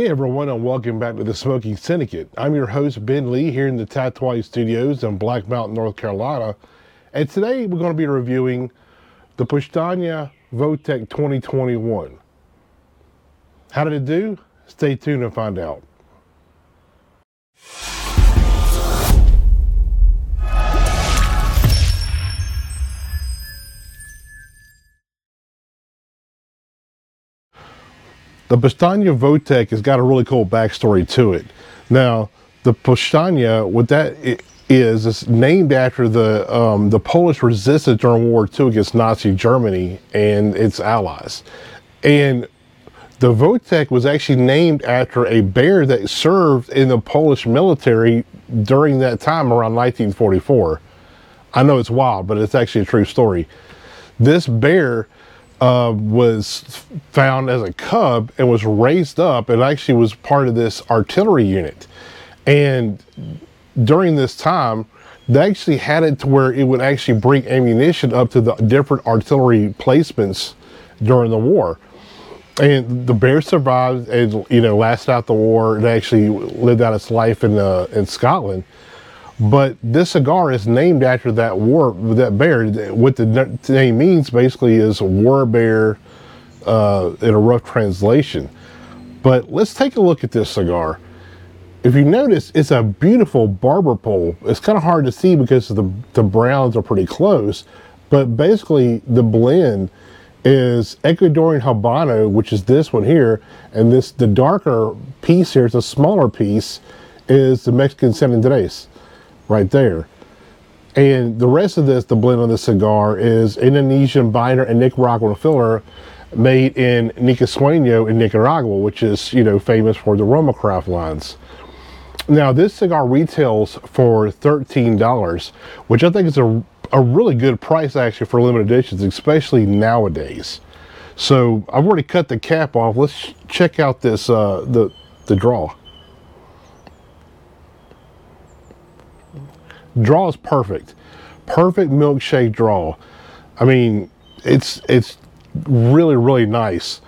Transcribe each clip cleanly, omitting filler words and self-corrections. Hey everyone, and welcome back to the Smoking Syndicate. I'm your host, Ben Lee, here in the Tatooine Studios in Black Mountain, North Carolina. And today we're going to be reviewing the Pustania WojTek 2021. How did it do? Stay tuned and find out. The Pustania WojTek has got a really cool backstory to it. Now, the Pustania, what that is, it's named after the Polish resistance during World War II against Nazi Germany and its allies. And the WojTek was actually named after a bear that served in the Polish military during that time around 1944. I know it's wild, but it's actually a true story. This bear was found as a cub and was raised up and actually was part of this artillery unit. And during this time, they actually had it to where it would actually bring ammunition up to the different artillery placements during the war. And the bear survived and, you know, lasted out the war and actually lived out its life in Scotland. But this cigar is named after that war, that bear. What the name means basically is war bear in a rough translation. But let's take a look at this cigar. If you notice, it's a beautiful barber pole. It's kind of hard to see because the browns are pretty close. But basically the blend is Ecuadorian Habano, which is this one here. And this, the darker piece here, it's a smaller piece, is the Mexican San Andres. Right there. And the rest of this, the blend on the cigar, is Indonesian binder and Nicaraguan filler made in Nicosueno in Nicaragua, which is, you know, famous for the Roma Craft lines. Now this cigar retails for $13, which I think is a really good price actually for limited editions, especially nowadays. So I've already cut the cap off. Let's check out this the draw. Draw is perfect milkshake draw. I mean, it's really nice.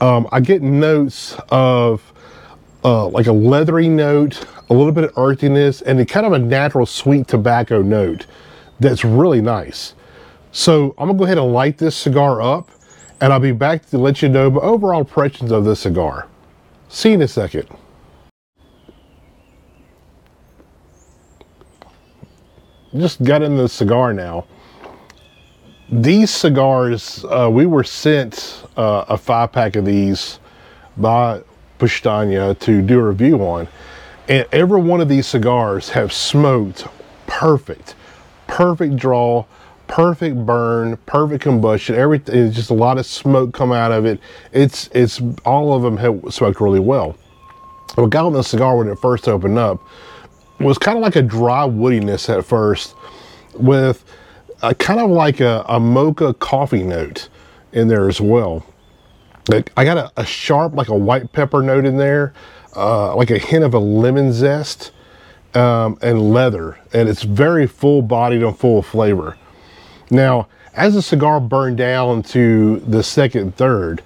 I get notes of like a leathery note, a little bit of earthiness, and kind of a natural sweet tobacco note that's really nice. So I'm gonna go ahead and light this cigar up, and I'll be back to let you know my overall impressions of this cigar. See you in a second. Just got in the cigar now. These cigars, we were sent a 5-pack of these by Pustania to do a review on. And every one of these cigars have smoked perfect draw, perfect burn, perfect combustion. Everything is just a lot of smoke come out of it. It's all of them have smoked really well. What got on the cigar when it first opened up was kind of like a dry woodiness at first, with a kind of like a mocha coffee note in there as well. Like I got a sharp, like a white pepper note in there, like a hint of a lemon zest, and leather, and it's very full bodied and full of flavor. Now, as the cigar burned down to the second third,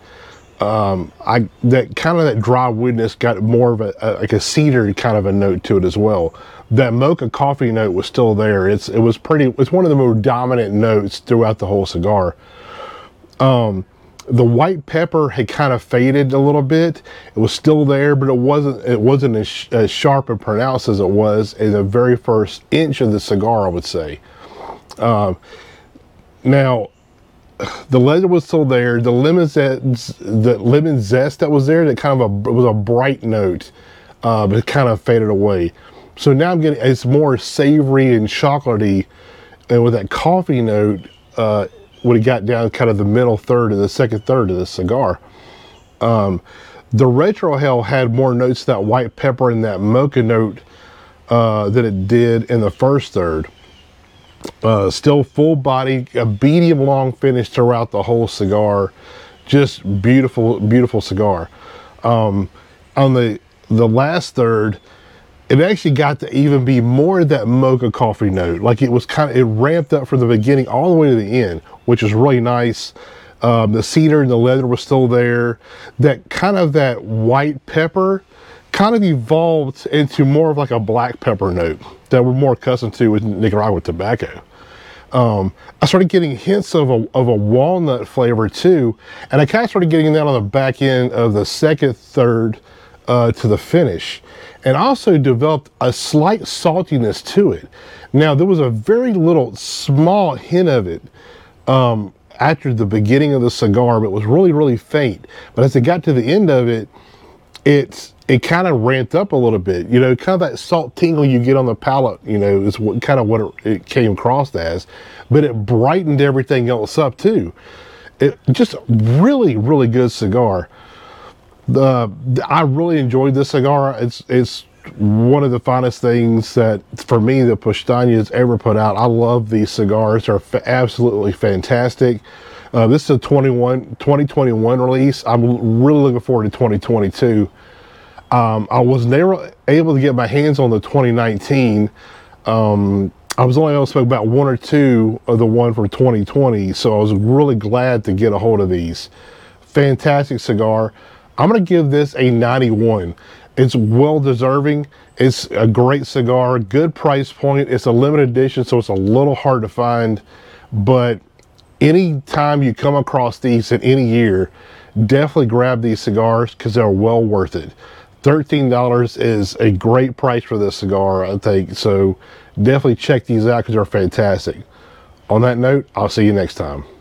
that kind of that dry woodness got more of a cedar kind of a note to it as well. That mocha coffee note was still there. It's one of the more dominant notes throughout the whole cigar. The white pepper had kind of faded a little bit. It was still there, but it wasn't as sharp and pronounced as it was in the very first inch of the cigar, I would say. Now, the leather was still there. The lemon zest that was there, that kind of was a bright note, but it kind of faded away. So now I'm getting, it's more savory and chocolatey, and with that coffee note, when it got down kind of the middle third and the second third of the cigar. The Retrohell had more notes, that white pepper and that mocha note, than it did in the first third. Still full body, a medium long finish throughout the whole cigar. Just beautiful cigar. On the last third, it actually got to even be more of that mocha coffee note. Like it ramped up from the beginning all the way to the end, which is really nice. The cedar and the leather was still there. That kind of that white pepper kind of evolved into more of like a black pepper note that we're more accustomed to with Nicaraguan tobacco. I started getting hints of a walnut flavor too, and I kind of started getting that on the back end of the second, third to the finish, and also developed a slight saltiness to it. Now there was a very little small hint of it after the beginning of the cigar, but it was really, really faint. But as it got to the end of it, it kind of ramped up a little bit, you know, kind of that salt tingle you get on the palate, you know, is what, kind of what it came across as, but it brightened everything else up too. It just really, really good cigar. I really enjoyed this cigar. It's one of the finest things that, for me, the Pustania has ever put out. I love these cigars. They're absolutely fantastic. This is a 2021 release. I'm really looking forward to 2022. I was never able to get my hands on the 2019. I was only able to smoke about one or two of the one from 2020, so I was really glad to get a hold of these. Fantastic cigar. I'm going to give this a 91. It's well deserving. It's a great cigar, good price point. It's a limited edition, so it's a little hard to find. But any time you come across these in any year, definitely grab these cigars because they're well worth it. $13 is a great price for this cigar, I think. So definitely check these out because they're fantastic. On that note, I'll see you next time.